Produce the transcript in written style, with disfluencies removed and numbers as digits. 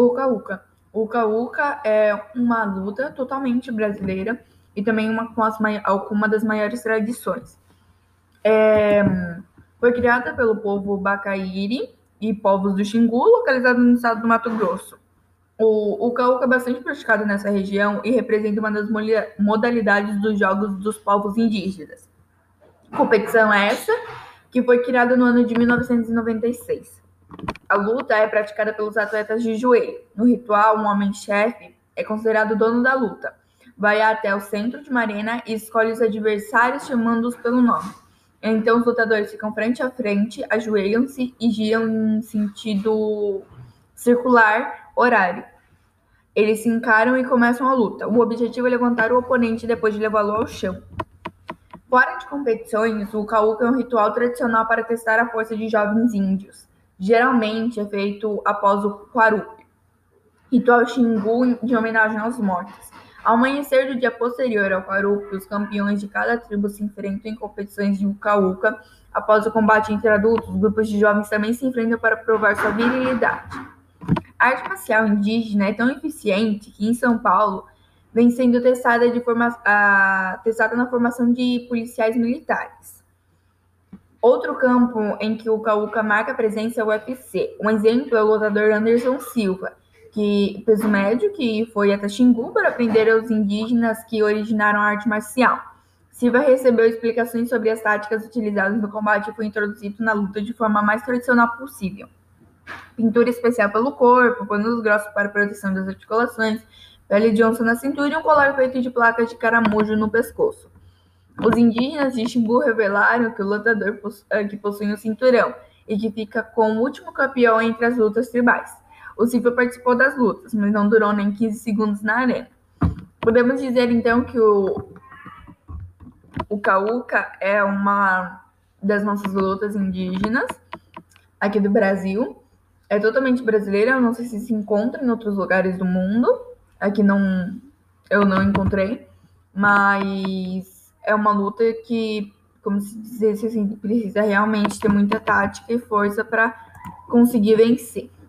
o ucauca. O ucauca é uma luta totalmente brasileira e também uma das maiores tradições. Foi criada pelo povo Bakairi e povos do Xingu, localizado no estado do Mato Grosso. O ucauca é bastante praticado nessa região e representa uma das modalidades dos jogos dos povos indígenas. A competição é essa, que foi criada no ano de 1996. A luta é praticada pelos atletas de joelho. No ritual, um homem-chefe é considerado dono da luta. Vai até o centro de uma arena e escolhe os adversários, chamando-os pelo nome. Então, os lutadores ficam frente a frente, ajoelham-se e giram em sentido circular horário. Eles se encaram e começam a luta. O objetivo é levantar o oponente depois de levá-lo ao chão. Fora de competições, o ucauca é um ritual tradicional para testar a força de jovens índios. Geralmente é feito após o Kuarup, ritual Xingu de homenagem aos mortos. Ao amanhecer do dia posterior ao Kuarup, os campeões de cada tribo se enfrentam em competições de ucauca. Após o combate entre adultos, grupos de jovens também se enfrentam para provar sua virilidade. A arte marcial indígena é tão eficiente que, em São Paulo, vem sendo testada na formação de policiais militares. Outro campo em que o ucauca marca a presença é o UFC. Um exemplo é o lutador Anderson Silva, peso médio, que foi até Xingu para aprender aos indígenas que originaram a arte marcial. Silva recebeu explicações sobre as táticas utilizadas no combate e foi introduzido na luta de forma mais tradicional possível. Pintura especial pelo corpo, panos grossos para proteção das articulações, pele de onça na cintura e um colar feito de placas de caramujo no pescoço. Os indígenas de Xingu revelaram que o lutador que possui um cinturão e que fica com o último campeão entre as lutas tribais. O Silva participou das lutas, mas não durou nem 15 segundos na arena. Podemos dizer, então, que o ucauca é uma das nossas lutas indígenas aqui do Brasil. É totalmente brasileira, eu não sei se encontra em outros lugares do mundo. Aqui eu não encontrei, mas é uma luta que, como se dissesse assim, precisa realmente ter muita tática e força para conseguir vencer.